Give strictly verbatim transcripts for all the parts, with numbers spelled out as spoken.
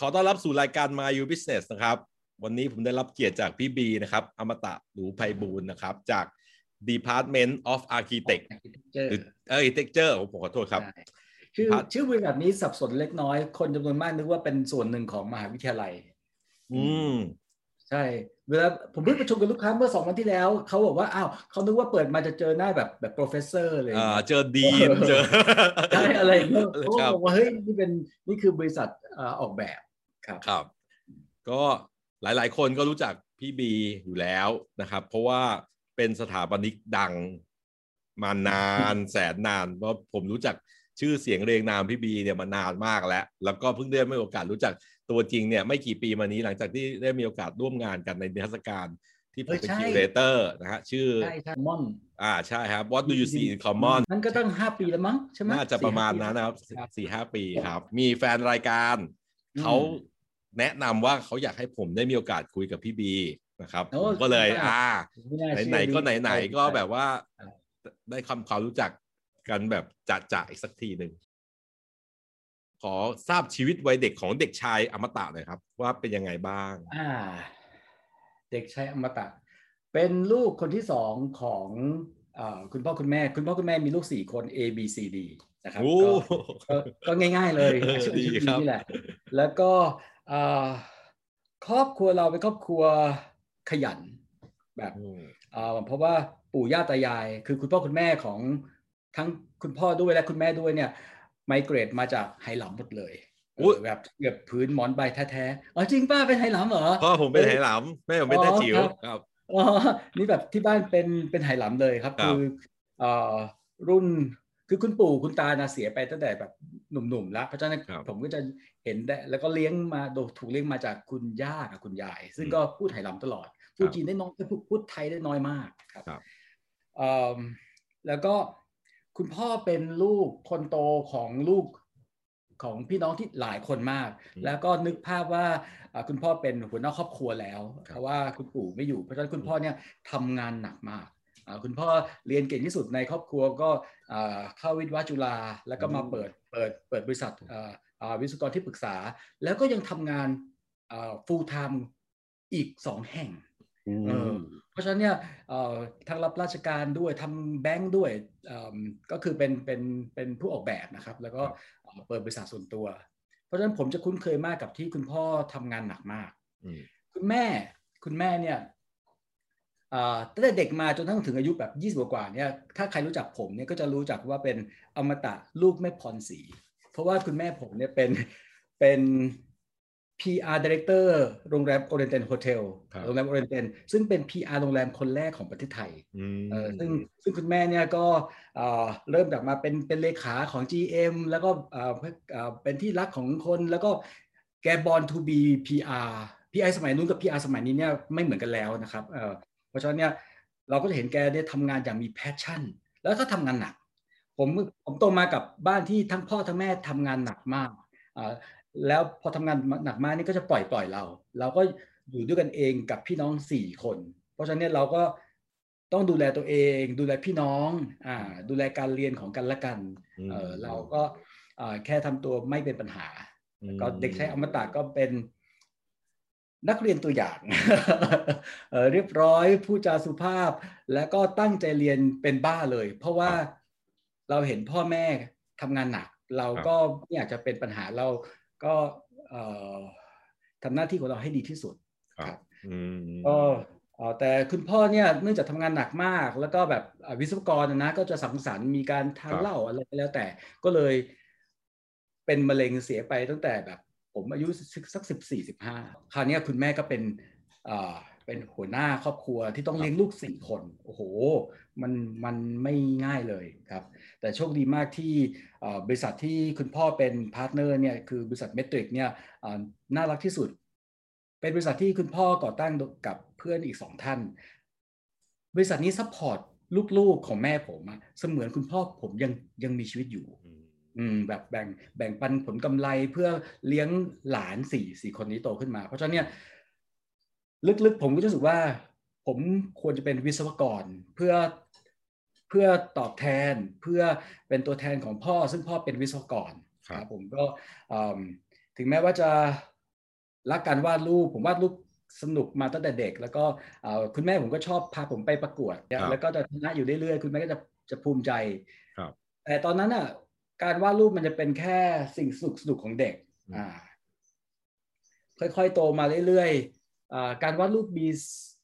ขอต้อนรับสู่รายการ My You Business นะครับวันนี้ผมได้รับเกียรติจากพี่บีนะครับอมตะหนูไพบูลย์นะครับจาก Department of Architect หรือ Architecture ผมขอโทษครับชื่อชื่อบริษัทนี้สับสนเล็กน้อยคนจำนวนมากนึกว่าเป็นส่วนหนึ่งของมหาวิทยาลัยอืมใช่เวลาผมเพิ่งประชุมกับลูกค้าเมื่อสองวันที่แล้วเขาบอกว่าอ้าวเขานึกว่าเปิดมาจะเจอหน้าแบบแบบ professor เลยอ่าเจอดีนเจอได้อะไรเงี้ยเขาบอกว่าเฮ้ยนี่เป็นนี่คือบริษัทออกแบบครับครับก็หลายๆคนก็รู้จักพี่บีอยู่แล้วนะครับเพราะว่าเป็นสถาปนิกดังมานานแสนนานเพราะผมรู้จักชื่อเสียงเรียงนามพี่บีเนี่ยมานานมากแล้วแล้วก็เพิ่งได้มีโอกาสรู้จักตัวจริงเนี่ยไม่กี่ปีมานี้หลังจากที่ได้มีโอกาสร่วมงานกันในนิทรรศการที่ผมเป็นคิวเรเตอร์นะฮะชื่ออ่าใช่ครับ What do you see in common นั่นก็ตั้งห้าปีแล้วมั้งใช่ไหมน่าจะประมาณนั้นนะครับสี่ห้าปีครับมีแฟนรายการเขาแนะนำว่าเขาอยากให้ผมได้มีโอกาสคุยกับพี่บีนะครับผมก็เลยอ่าไหนๆก็ไหนๆก็แบบว่าได้คำความรู้จักกันแบบจะจะอีกสักทีหนึ่งขอทราบชีวิตวัยเด็กของเด็กชายอมตะหน่อยครับว่าเป็นยังไงบ้างอ่าเด็กชายอมตะเป็นลูกคนที่สองของคุณพ่อคุณแม่คุณพ่อคุณแม่มีลูกสี่คน A B C D นะครับ ก, ก็ง่ายๆเลยชื่อนี่แหละแล้วก็ครอบครัวเราเป็นครอบครัวขยันแบบเพราะว่าปู่ย่าตายายคือคุณพ่อคุณแม่ของทั้งคุณพ่อด้วยและคุณแม่ด้วยเนี่ยไมเกรดมาจากไหหลำหมดเลยแบบเกือบพื้นหมอนใบแท้ๆอ๋อจริงป้าเป็นไหหลำเหรอพ่อผมเป็นไหหลำแม่ผมเป็นแท้จิ๋วครับอ๋อนี่แบบที่บ้านเป็นเป็นไหหลำเลยครับคืออ่ารุ่นคือคุณปู่คุณตาน่ะเสียไปตั้งแต่แบบหนุ่มๆแล้วเพราะฉะนั้นผมก็จะเห็นได้แล้วก็เลี้ยงมาโดยถูกเลี้ยงมาจากคุณย่ากับคุณยายซึ่งก็พูดไหหลำตลอดพูดจีนได้น้อยพูดไทยได้น้อยมากครับอ่าแล้วก็คุณพ่อเป็นลูกคนโตของลูกของพี่น้องที่หลายคนมากแล้วก็นึกภาพว่าคุณพ่อเป็นหัวหน้าครอบครัวแล้วเพราะว่าคุณปู่ไม่อยู่เพราะฉะนั้นคุณพ่อเนี่ยทำงานหนักมากคุณพ่อเรียนเก่งที่สุดในครอบครัวก็เข้าวิทยาจุฬาแล้วก็มาเปิดเปิดเปิดบริษัทวิศวกรที่ปรึกษาแล้วก็ยังทำงาน full time อีกสองแห่งเพราะฉะนั้นเนี่ยทั้งรับราชการด้วยทำแบงก์ด้วยก็คือเป็นเป็นเป็นผู้ออกแบบนะครับแล้วก็เปิดบริษัทส่วนตัวเพราะฉะนั้นผมจะคุ้นเคยมากกับที่คุณพ่อทำงานหนักมากคุณแม่คุณแม่เนี่ยตั้งแต่เด็กมาจนถึงอายุแบบยี่สิบกว่าเนี่ยถ้าใครรู้จักผมเนี่ยก็จะรู้จักว่าเป็นอมตะลูกแม่พรศรีเพราะว่าคุณแม่ผมเนี่ยเป็นเป็นพี อาร์ Director โรงแรม Oriental Hotel โรงแรม Oriental ซึ่งเป็น พี อาร์ โรงแรมคนแรกของประเทศไทยซึ่งซึ่งคุณแม่เนี่ยก็เริ่มจากมาเป็นเป็นเลขาของ จี เอ็ม แล้วก็เป็นที่รักของคนแล้วก็แก Born to be พี อาร์ พี อาร์ สมัยนู้นกับ พี อาร์ สมัยนี้เนี่ยไม่เหมือนกันแล้วนะครับเพราะฉะนั้นเนี่ยเราก็จะเห็นแกเนี่ยทำงานอย่างมี passion แล้วก็ทำงานหนักผมผมโตมากับบ้านที่ทั้งพ่อทั้งแม่ทำงานหนักมากแล้วพอทำงานหนักมากนี่ก็จะปล่อยปล่อยเราเราก็อยู่ด้วยกันเองกับพี่น้องสี่คนเพราะฉะนั้นเราก็ต้องดูแลตัวเองดูแลพี่น้องอ่าดูแลการเรียนของกันและกันเออเราก็แค่ทำตัวไม่เป็นปัญหาก็เด็กชายอมตะก็เป็นนักเรียนตัวอย่าง เออเรียบร้อยพูดจาสุภาพแล้วก็ตั้งใจเรียนเป็นบ้าเลยเพราะว่าเราเห็นพ่อแม่ทำงานหนักเราก็ไม่อยากจะเป็นปัญหาเราก็ทำหน้าที่ของเราให้ดีที่สุดครับก็แต่คุณพ่อเนี่ยเนื่องจากทำงานหนักมากแล้วก็แบบวิศวกรนะก็จะสังสรรค์มีการทานเหล้าอะไรแล้วแต่ก็เลยเป็นมะเร็งเสียไปตั้งแต่แบบผมอายุสักสิบสี่สิบห้าคราวนี้คุณแม่ก็เป็นเป็นหัวหน้าครอบครัวที่ต้องเลี้ยงลูกสี่คนโอ้โหมันมันไม่ง่ายเลยครับแต่โชคดีมากที่บริษัทที่คุณพ่อเป็นพาร์ทเนอร์เนี่ยคือบริษัทเมทริกเนี่ยน่ารักที่สุดเป็นบริษัทที่คุณพ่อก่อตั้งกับเพื่อนอีกสองท่านบริษัทนี้ซัพพอร์ตลูกๆของแม่ผมเสมือนคุณพ่อผมยังยังมีชีวิตอยู่แบบแบ่งแบ่งปันผลกำไรเพื่อเลี้ยงหลานสี่สี่คนนี้โตขึ้นมาเพราะฉะนั้นเนี่ยลึกๆผมก็รู้สึกว่าผมควรจะเป็นวิศวกรเพื่อเพื่อตอบแทนเพื่อเป็นตัวแทนของพ่อซึ่งพ่อเป็นวิศวกรครับผมก็ถึงแม้ว่าจะ รักการวาดรูปผมวาดรูปสนุกมาตั้งแต่เด็กแล้วก็คุณแม่ผมก็ชอบพาผมไปประกวดแล้วก็จะชนะอยู่เรื่อยๆคุณแม่ก็จะจะภูมิใจแต่ตอนนั้นอ่ะการวาดรูปมันจะเป็นแค่สิ่งสนุกสนุกของเด็กค่อยๆโตมาเรื่อยๆการวาดรูปมี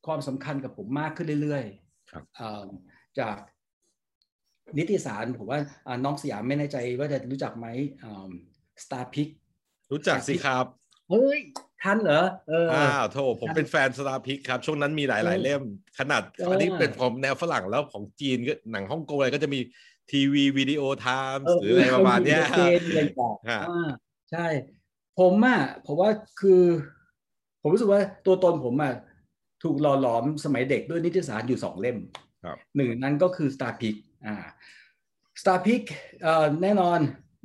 ความสำคัญกับผมมากขึ้นเรื่อยๆจากนิติศาสตร์ผมว่าน้องสยามไม่แน่ใจว่าจะรู้จักไหม Star Pick รู้จักสิครับเฮ้ยทันเหรอเอออ้าวโธ่ผมเป็นแฟน Star Pick ครับช่วงนั้นมีหลายๆเล่มขนาดอันนี้เป็นผมแนวฝรั่งแล้วของจีนก็หนังฮ่องกงอะไรก็จะมีทีวีวิดีโอไทม์หรืออะไรประมาณนี้ใช่ผมอ่ะผมว่าคือผมรู้สึกว่าตัวตนผมอ่ะถูกหล่อหลอมสมัยเด็กด้วยนิตยสารอยู่สองเล่มหนึ่งนั้นก็คือ Star Pick อ่า Star Pick เอ่อแน่นอน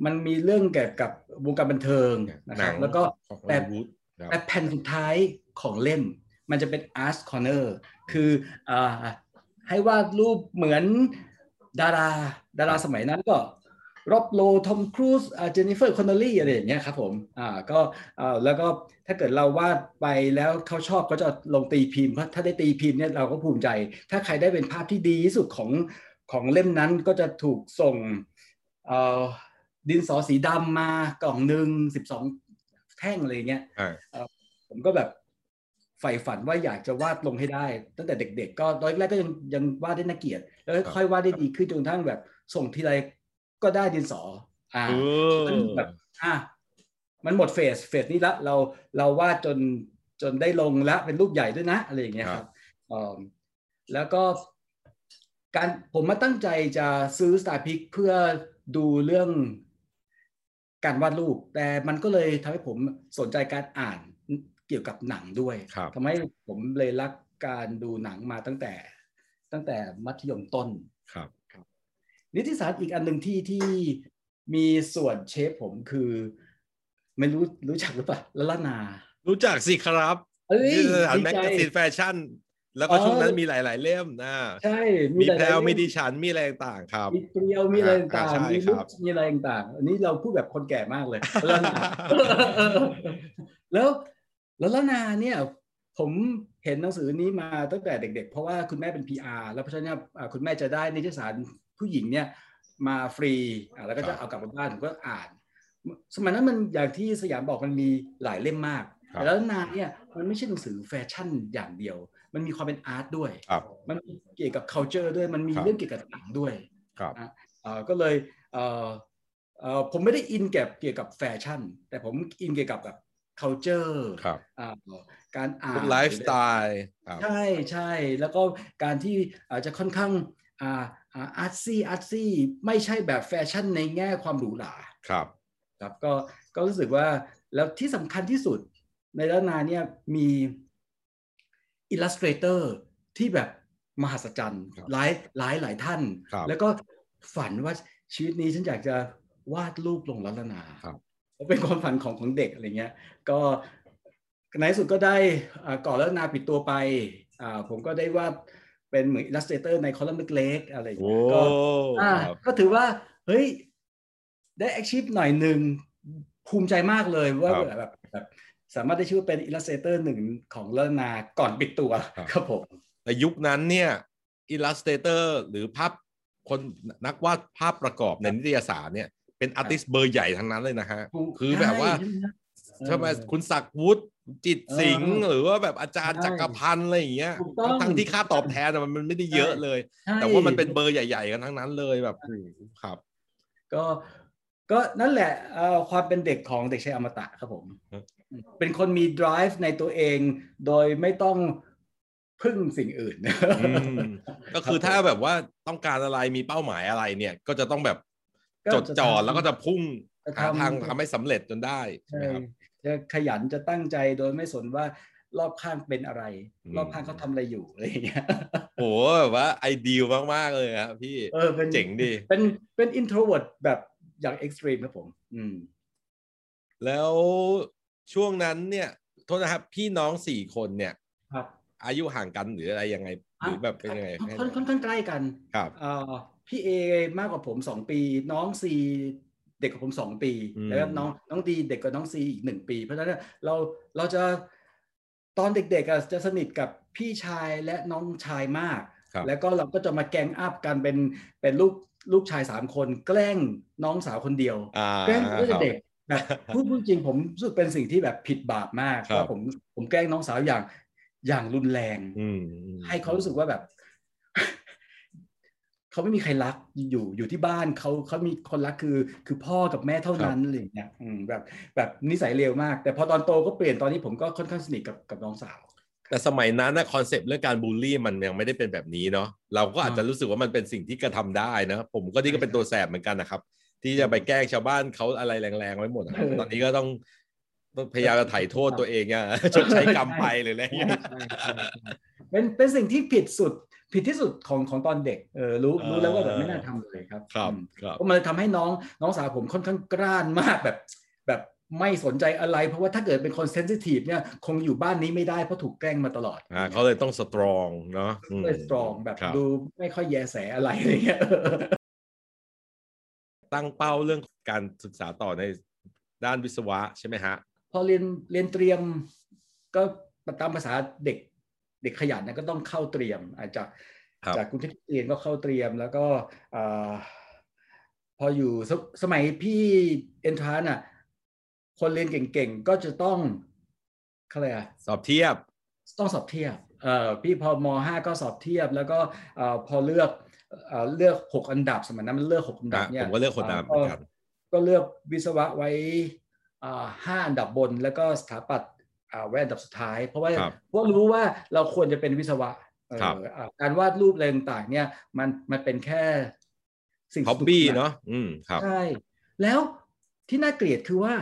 มันมีเรื่องเกี่ยวกับวงการบันเทิงนะครับแล้วก็แต่แต่แผ่นสุดท้ายของเล่มมันจะเป็น Art Corner คืออ่าให้วาดรูปเหมือนดาราดาราสมัยนั้นก็ร็อบโลทอมครูซเจนนิเฟอร์คอนเนลลี่อะไรอย่างเงี้ยครับผมอ่าก็อ่าแล้วก็ถ้าเกิดเราวาดไปแล้วเขาชอบก็จะลงตีพิมพ์ถ้าได้ตีพิมพ์เนี่ยเราก็ภูมิใจถ้าใครได้เป็นภาพที่ดีที่สุดของของเล่มนั้นก็จะถูกส่งอ่าดินสอสีดำมากล่องหนึ่งสิบสองแท่งอะไรเงี้ยผมก็แบบใฝ่ฝันว่าอยากจะวาดลงให้ได้ตั้งแต่เด็กๆก็ตอนแรกก็ยังยังวาดได้น่าเกลียดแล้วค่อยวาดได้ดีขึ้นจนกระทั่งแบบส่งทีไรก็ได้ดินสออ่ามันแบบอ่ามันหมดเฟสเฟสนี้ละเราเราวาดจนจนได้ลงละเป็นรูปใหญ่ด้วยนะอะไรอย่างเงี้ยครับอ๋อแล้วก็การผมมาตั้งใจจะซื้อ Star Pick เพื่อดูเรื่องการวาดรูปแต่มันก็เลยทำให้ผมสนใจการอ่านเกี่ยวกับหนังด้วยทำให้ผมเลยรักการดูหนังมาตั้งแต่ตั้งแต่มัธยมต้นครับนิติศาสตร์อีกอันหนึ่งที่ที่มีส่วนเชฟผมคือไม่รู้รู้จักหรือเปล่าละละนารู้จักสิครับนิติศาสตร์แมกกาซีนแฟชั่นแล้วก็ช่วงนั้นมีหลายๆเล่มนะใช่มีแพลวมีดิฉันมีอะไรต่างครับมีเปรียวมีอะไรต่างมีลูกมีอะไรต่างอันนี้เราพูดแบบคนแก่มากเลยแล้วแล้วละนาเนี่ยผมเห็นหนังสือนี้มาตั้งแต่เด็กๆเพราะว่าคุณแม่เป็น พี อาร์ แล้วเพราะฉะนั้นคุณแม่จะได้นิตยสารผู้หญิงเนี่ยมาฟรีแล้วก็จะเอากลับมาบ้านผมก็อ่านสมัยนั้นมันอย่างที่สยามบอกมันมีหลายเล่มมากแล้วนานเนี่ยมันไม่ใช่หนังสือแฟชั่นอย่างเดียวมันมีความเป็นอาร์ตด้วยมันเกี่ยวกับ culture ด้วยมันมีเรื่องเกี่ยวกับหนังด้วยก็เลยผมไม่ได้อินเกี่ยวกับแฟชั่นแต่ผมอินเกี่ยวกับแบบ culture การอ่าน lifestyle ใช่ใช่แล้วก็การที่อาจจะค่อนข้างอาร์ตซี่อาร์ตซี่ไม่ใช่แบบแฟชั่นในแง่ความหรูหราครับครับก็ก็รู้สึกว่าแล้วที่สำคัญที่สุดในละนาเนี่ยมีอิลลัสเตรเตอร์ที่แบบมหัศจรรย์หลายหลายหลายท่านแล้วก็ฝันว่าชีวิตนี้ฉันอยากจะวาดรูปลงละนาเป็นความฝันของของเด็กอะไรเงี้ยก็ในสุดก็ได้ก่อนละนาปิดตัวไปผมก็ได้วาดเป็นเหมือน Illustrator ในคอลัมน์เล็กๆอะไรอย่างเงี้ยก็ก็ถือว่าเฮ้ยได้ achieve หน่อยหนึ่งภูมิใจมากเลยว่าแบบแบบสามารถได้ชื่อเป็น Illustrator หนึ่งของละนาก่อนปิดตัวครับผมแต่ยุคนั้นเนี่ย Illustrator หรือภาพคนนักวาดภาพประกอบในนิตยสารเนี่ยเป็น artist เบอร์ใหญ่ทั้งนั้นเลยนะฮะคือแบบว่าใช่ไหมคุณศักดิ์วุฒิจิตสิงห์หรือว่าแบบอาจารย์จักรพันธ์อะไรอย่างเงี้ยทั้งที่ค่าตอบแทนมันมันไม่ได้เยอะเลยแต่ว่ามันเป็นเบอร์ใหญ่ๆกันทั้งนั้นเลยแบบครับก็ก็นั่นแหละความเป็นเด็กของเด็กชายอมตะครับผมเป็นคนมี drive ในตัวเองโดยไม่ต้องพึ่งสิ่งอื่นก็คือถ้าแบบว่าต้องการอะไรมีเป้าหมายอะไรเนี่ยก็จะต้องแบบจดจ่อแล้วก็จะพุ่งหาทางทำให้สำเร็จจนได้ใช่ไหมครับจะขยันจะตั้งใจโดยไม่สนว่ารอบข้างเป็นอะไรรอบข้างเขาทำอะไรอยู่อะไรอย่างเงี้ยโอ้โหแบบว่าไอเดียมากๆเลยครับพี่เออเป็นเจ๋งดีเป็นเป็นอินโทรเวิร์ตแบบอย่างเอ็กซ์ตรีมครับผมอืมแล้วช่วงนั้นเนี่ยโทษนะครับพี่น้องสี่คนเนี่ยครับอายุห่างกันหรืออะไรยังไงหรือแบบเป็นยังไงค่อนค่อนข้างใกล้กันครับเอ่อพี่เอมากกว่าผมสองปีน้องสี่ เด็กกว่าผมสองปีแล้วน้องน้องดีเด็กกว่าน้องซีอีกหนึ่งปีเพราะฉะนั้นเราเราจะตอนเด็กๆจะสนิทกับพี่ชายและน้องชายมากแล้วก็เราก็จะมาแกงอัพกันเป็นเป็นลูกลูกชายสามคนแกล้งน้องสาวคนเดียวแกล้งตั้งแต่เด็กนะพูดจริงผมรู้สึกเป็นสิ่งที่แบบผิดบาปมากว่าผมผมแกล้งน้องสาวอย่างอย่างรุนแรงให้เขารู้สึกว่าแบบเขาไม่มีใครรักอยู่อยู่ที่บ้านเขาเขามีคนรักคือคือพ่อกับแม่เท่านั้นอะไรอย่างเงี้ยแบบแบบนิสัยเลวมากแต่พอตอนโตก็เปลี่ยนตอนนี้ผมก็ค่อนข้างสนิทกับกับน้องสาวแต่สมัยนั้นนะคอนเซปต์เรื่องการบูลลี่มันยังไม่ได้เป็นแบบนี้เนาะเราก็อาจจะรู้สึกว่ามันเป็นสิ่งที่กระทำได้นะผมก็นี่ก็เป็นตัวแสบเหมือนกันนะครับที่จะไปแกล้งชาวบ้านเขาอะไรแรงๆไว้หมดตอนนี้ก็ต้องพยายามจะไถ่โทษตัวเองอ่ะชดใช้กรรมไปเลยอะไรอย่างเงี้ยเป็นเป็นสิ่งที่ผิดสุดผิดที่สุดของของตอนเด็กเออรู้รู้แล้วว่าแบบไม่น่าทำเลยครับครับเพราะมันทำให้น้องน้องสาวผมค่อนข้างกล้านมากแบบแบบไม่สนใจอะไรเพราะว่าถ้าเกิดเป็นคนเซนซิทีฟเนี่ยคงอยู่บ้านนี้ไม่ได้เพราะถูกแกล้งมาตลอดอ่าเขาเลยต้องสตรองเนาะเลยสตรองแบบดูไม่ค่อยแยแสอะไรอะไรเงี้ยตั้งเป้าเรื่องการศึกษาต่อในด้านวิศวะใช่ไหมฮะพอเรียนเรียนเตรียมก็ตามภาษาเด็กเด็กขยันนะก็ต้องเข้าเตรียมอาจจะจากกรุงเทพเรียนก็เข้าเตรียมแล้วก็พออยู่สมัยพี่เอนทรานซ์อ่ะคนเรียนเก่งๆก็จะต้องอะไรอ่ะสอบเทียบต้องสอบเทียบเอ่อพี่พอม.ห้าก็สอบเทียบแล้วก็เอ่อพอเลือกเอ่อเลือกหกอันดับสมัยนั้นมันเลือกหกอันดับเนี่ยผมก็เลือกหกอันดับครับก็เลือกวิศวะไว้อ่าห้าอันดับบนแล้วก็สถาปัตย์อ่าไว้อันดับสุดท้ายเพราะว่าพวกรู้ว่าเราควรจะเป็นวิศวะเอ่อการวาดรูปอะไรต่างๆเนี่ยมันมันเป็นแค่สิ่งฮอบบี้เนาะอืมครับใช่แล้วที่น่าเกลียดคือว่า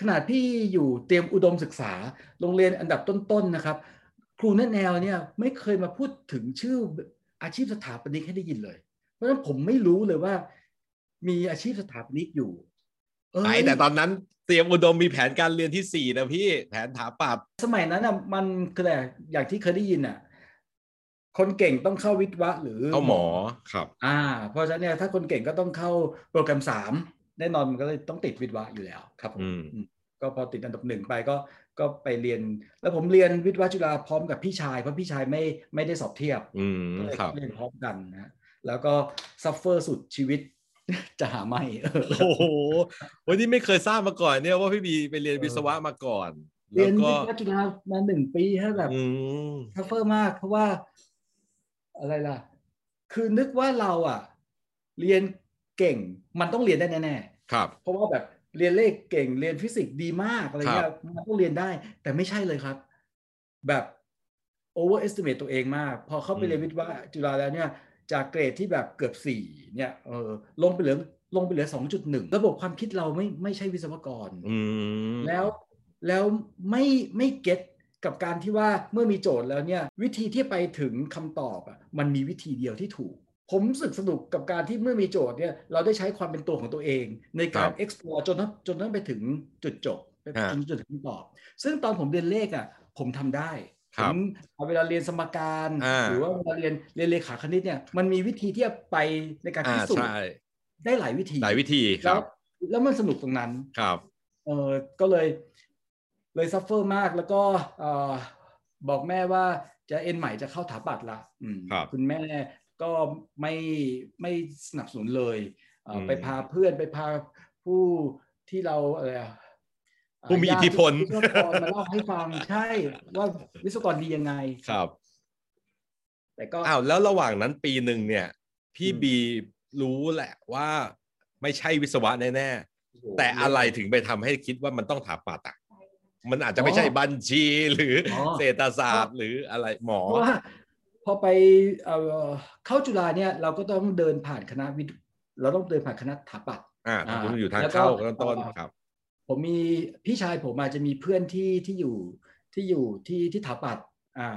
ขนาดพี่อยู่เตรียมอุดมศึกษาโรงเรียนอันดับต้นๆนะครับครูแนะแนวเนี่ยไม่เคยมาพูดถึงชื่ออาชีพสถาปนิกให้ได้ยินเลยเพราะฉะนั้นผมไม่รู้เลยว่ามีอาชีพสถาปนิกอยู่ไอ้แต่ตอนนั้นเตรียมอุดมมีแผนการเรียนที่สี่นะพี่แผนถาปับสมัยนั้นอ่ะมันคืออะไรอย่างที่เคยได้ยินอ่ะคนเก่งต้องเข้าวิศวะหรือเข้าหมอครับอ่าเพราะฉะนั้นเนี่ยถ้าคนเก่งก็ต้องเข้าโปรแกรมสามแน่นอนมันก็เลยต้องติดวิทย์วะอยู่แล้วครับผมก็พอติดอันดับหนึ่งไปก็ก็ไปเรียนแล้วผมเรียนวิทย์วะจุฬาพร้อมกับพี่ชายเพราะพี่ชายไม่ไม่ได้สอบเทียบเรียนพร้อมกันนะแล้วก็ซัฟเฟอร์สุดชีวิตจะหาไม่โอ้โหวันนี้ไม่เคยทราบมาก่อนเนี่ยว่าพี่บีไปเรียนวิศวะมาก่อนเรียนวิทย์วะจุฬามาหนึ่งปีฮะแบบซัฟเฟอร์มากเพราะว่าอะไรล่ะคือนึกว่าเราอ่ะเรียนเก่งมันต้องเรียนได้แน่ๆครับเพราะว่าแบบเรียนเลขเก่งเรียนฟิสิกส์ดีมากอะไรเงี้ยมันต้องเรียนได้แต่ไม่ใช่เลยครับแบบโอเวอร์เอสติเมตตัวเองมากพอเข้าไปเรียนวิทย์ว่าจุฬาแล้วเนี่ยจากเกรดที่แบบเกือบสี่เนี่ยเออลงไปเหลือลงไปเหลือ สองจุดหนึ่ง ระบบความคิดเราไม่ไม่ใช่วิศวกรแล้วแล้วไม่ไม่เก็ตกับการที่ว่าเมื่อมีโจทย์แล้วเนี่ยวิธีที่ไปถึงคำตอบอ่ะมันมีวิธีเดียวที่ถูกผมรู้สึกสนุกกับการที่เมื่อมีโจทย์เนี่ยเราได้ใช้ความเป็นตัวของตัวเองในการ explore จนทั้งจนทั้งไปถึงจุดจบไปถึงจุดคำตอบซึ่งตอนผมเรียนเลขอ่ะผมทำได้ผมเวลาเรียนสมการหรือว่าเวลาเรียนเรียนเลขาคณิตเนี่ยมันมีวิธีที่จะไปในการพิสูจน์ได้หลายวิธีหลายวิธีแล้วแล้วมันสนุกตรงนั้นครับเออก็เลยเลยซัฟเฟอร์มากแล้วก็เออบอกแม่ว่าจะเอ็นใหม่จะเข้าถาปัตย์ละคุณแม่ก็ไม่ไม่สนับสนุนเลยไปพาเพื่อนไปพาผู้ที่เราอะไรผู้มีอิทธิพลวิศวกรมาเล่าให้ฟังใช่ว่าวิศวกรดียังไงครับแต่ก็อ้าวแล้วระหว่างนั้นปีหนึ่งเนี่ยพี่บีรู้แหละว่าไม่ใช่วิศวะแน่ๆแต่อะไรถึงไปทำให้คิดว่ามันต้องถาปัตย์อ่ะมันอาจจะไม่ใช่บัญชีหรือเศรษฐศาสตร์หรืออะไรหมอพอไปเอ่อเข้าจุฬาเนี่ยเราก็ต้องเดินผ่านคณะวิทย์เราต้องเดินผ่านคณะสถาปัตย์อ่าผมอยู่ทางเข้าตอนครับผมมีพี่ชายผมอาจจะมีเพื่อนที่ที่อยู่ที่อยู่ที่ที่สถาปัตย์อ่า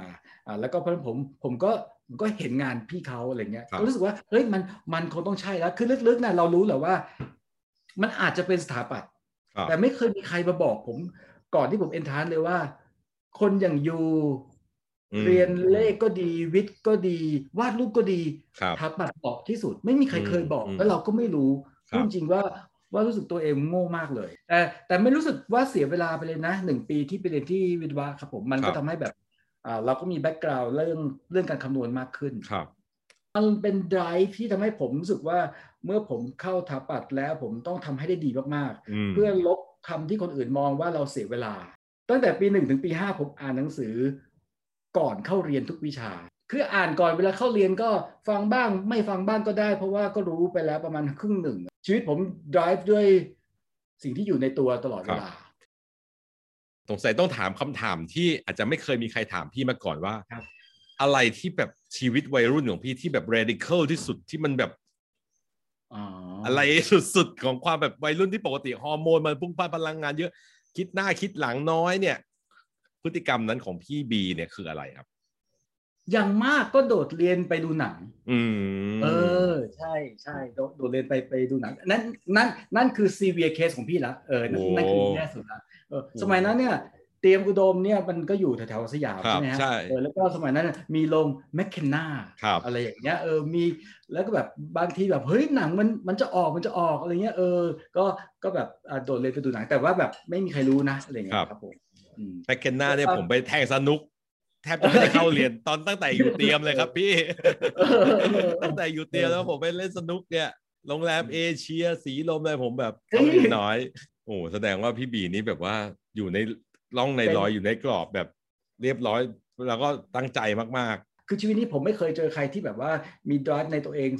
อ่าแล้วก็เพราะผมผมก็ผมก็เห็นงานพี่เขาอะไรเงี้ยรู้สึกว่าเฮ้ยมันมันคงต้องใช่แล้วคือลึกๆนะเรารู้แหละว่ามันอาจจะเป็นสถาปัตย์แต่ไม่เคยมีใครมาบอกผมก่อนที่ผมเอนทรานซ์เลยว่าคนอย่างยูเรียนเลขก็ดีวิทย์ก็ดีวาดรูปก็ดีถาปัตย์เหมาะที่สุดไม่มีใครเคยบอกแล้วเราก็ไม่รู้จริงๆว่า ว่ารู้สึกตัวเองโง่มากเลยแต่แต่ไม่รู้สึกว่าเสียเวลาไปเลยนะหนึ่งปีที่ไปเรียนที่วิทวะครับผมมันก็ทำให้แบบอ่าเราก็มีแบ็คกราวด์เรื่องเรื่องการคำนวณมากขึ้นครับมันเป็นไดรฟ์ที่ทำให้ผมรู้สึกว่าเมื่อผมเข้าถาปัดแล้วผมต้องทำให้ได้ดีมากๆเพื่อลบคำที่คนอื่นมองว่าเราเสียเวลาตั้งแต่ปีหนึ่งถึงปีห้าผมอ่านหนังสือก่อนเข้าเรียนทุกวิชาคืออ่านก่อนเวลาเข้าเรียนก็ฟังบ้างไม่ฟังบ้างก็ได้เพราะว่าก็รู้ไปแล้วประมาณครึ่งหนึ่งชีวิตผม drive ด้วยสิ่งที่อยู่ในตัวตลอดเวลาสงสัยต้องถามคำถามที่อาจจะไม่เคยมีใครถามพี่มาก่อนว่าอะไรที่แบบชีวิตวัยรุ่นของพี่ที่แบบ radical ที่สุดที่มันแบบอะไรสุดๆของความแบบวัยรุ่นที่ปกติฮอร์โมนมันพุ่งพล่านพลังงานเยอะคิดหน้าคิดหลังน้อยเนี่ยพฤติกรรมนั้นของพี่บีเนี่ยคืออะไรครับอย่างมากก็โดดเรียนไปดูหนังอืมเออใช่ใช่โดดโดดเรียนไปไปดูหนังนั่นนั่นนั่นคือซีเวียร์เคสของพี่ละเออนั่นคือแย่สุดละเออสมัยนั้นเนี่ยเตรียมอุดมเนี่ยมันก็อยู่แถวๆสยามใช่ไหมฮะเออแล้วก็สมัยนั้นมีโรงแมคเคนนาอะไรอย่างเงี้ยเออมีแล้วก็แบบบางทีแบบเฮ้ยหนังมันมันจะออกมันจะออกอะไรเงี้ยเออก็ก็แบบโดดเรียนไปดูหนังแต่ว่าแบบไม่มีใครรู้นะอะไรเงี้ยครับผมแมคเคนนาเนี่ยผมไปแทงสนุกแทบจะไม่ได้เข้าเรียนตอนตั้งแต่อยู่เตรียมเลยครับพี่ตั้งแต่อยู่เตรียมแล้วผมไปเล่นสนุกเนี่ยโรงแรมเอเชียสีลมเลยผมแบบเข้าเรียนน้อยโอ้แสดงว่าพี่บีนี่แบบว่าอยู่ในล่องในรอยอยู่ในกรอบแบบเรียบร้อยแล้วก็ตั้งใจมากๆคือชีวิตนี้ผมไม่เคยเจอใครที่แบบว่ามี drive ในตัวเอง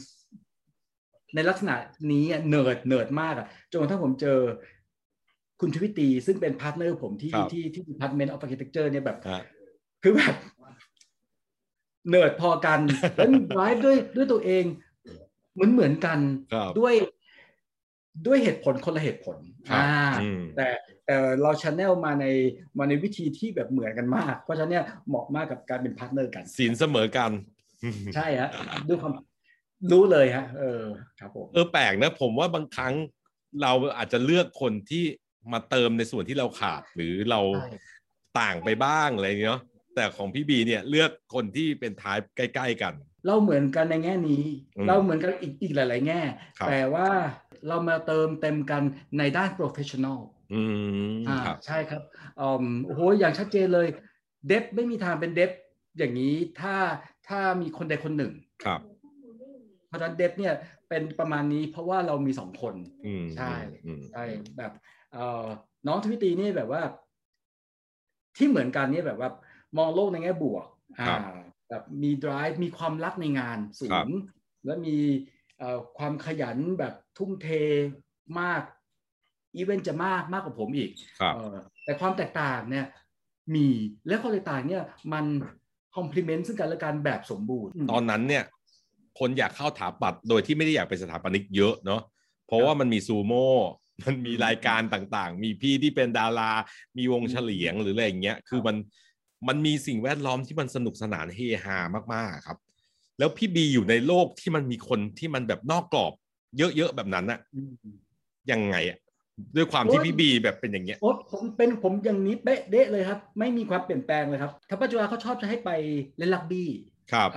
ในลักษณะนี้เนิร์ดเนิร์ดมากอ่ะจนกระทั่งผมเจอคุณชวิตีซึ่งเป็นพาร์ทเนอร์ผมที่ที่ที่ Department of Architecture เนี่ยแบบคือแบบเนิร์ดพอกันแล้วมี drive ด้วยด้วยตัวเองเหมือนเหมือนกันด้วยด้วยเหตุผลคนละเหตุผลอ่าแต่แต่เราชาแนลมาในมาในวิธีที่แบบเหมือนกันมากเพราะฉะนั้นเนี่ยเหมาะมากกับการเป็นพาร์ทเนอร์กันศีลเสมอกันใช่ฮะด้วยความรู้เลยฮะเออครับผมเออแปลกนะผมว่าบางครั้งเราอาจจะเลือกคนที่มาเติมในส่วนที่เราขาดหรือเราต่างไปบ้างอะไรเนาะแต่ของพี่บีเนี่ยเลือกคนที่เป็นท้ายใกล้ๆกันเราเหมือนกันในแง่นี้เราเหมือนกันอีกอีกหลายๆแง่แต่ว่าเรามาเติมเต็มกันในด้าน professional อืมอ่าใช่ครับอ๋อโหอย่างชัดเจนเลยเดฟไม่มีทางเป็นเดฟอย่างนี้ถ้าถ้ามีคนใดคนหนึ่งครับเพราะฉะนั้นเดฟเนี่ยเป็นประมาณนี้เพราะว่าเรามีสองคนใช่ใช่แบบเอ่อน้องทวิตีนี่แบบว่าที่เหมือนกันนี่แบบว่ามองโลกในแง่บวกอ่าแบบมี drive มีความรักในงานสูงและมีความขยันแบบทุ่มเทมากอีเวนต์จะมากมากกว่าผมอีกแต่ความแตกต่างเนี่ยมีและความแตกต่างเนี่ยมันคอมพลีเมนต์ซึ่งกันและกันแบบสมบูรณ์ตอนนั้นเนี่ยคนอยากเข้าถาปัดโดยที่ไม่ได้อยากเป็นสถาปนิกเยอะเนาะเพราะว่ามันมีซูโม่มันมีรายการต่างๆมีพี่ที่เป็นดารามีวงเฉลียงหรืออะไรอย่างเงี้ยคือมันมันมีสิ่งแวดล้อมที่มันสนุกสนานเฮฮามากๆครับแล้วพี่บีอยู่ในโลกที่มันมีคนที่มันแบบนอกกรอบเยอะๆแบบนั้นน่ะยังไงอ่ะด้วยความที่พี่บีแบบเป็นอย่างเงี้ยผมเป็นผมอย่างนี้เป๊ะเด๊ะเลยครับไม่มีความเปลี่ยนแปลงเลยครับถ้าปัจจุบันเขาชอบจะให้ไปเล่นรักบี้ครับ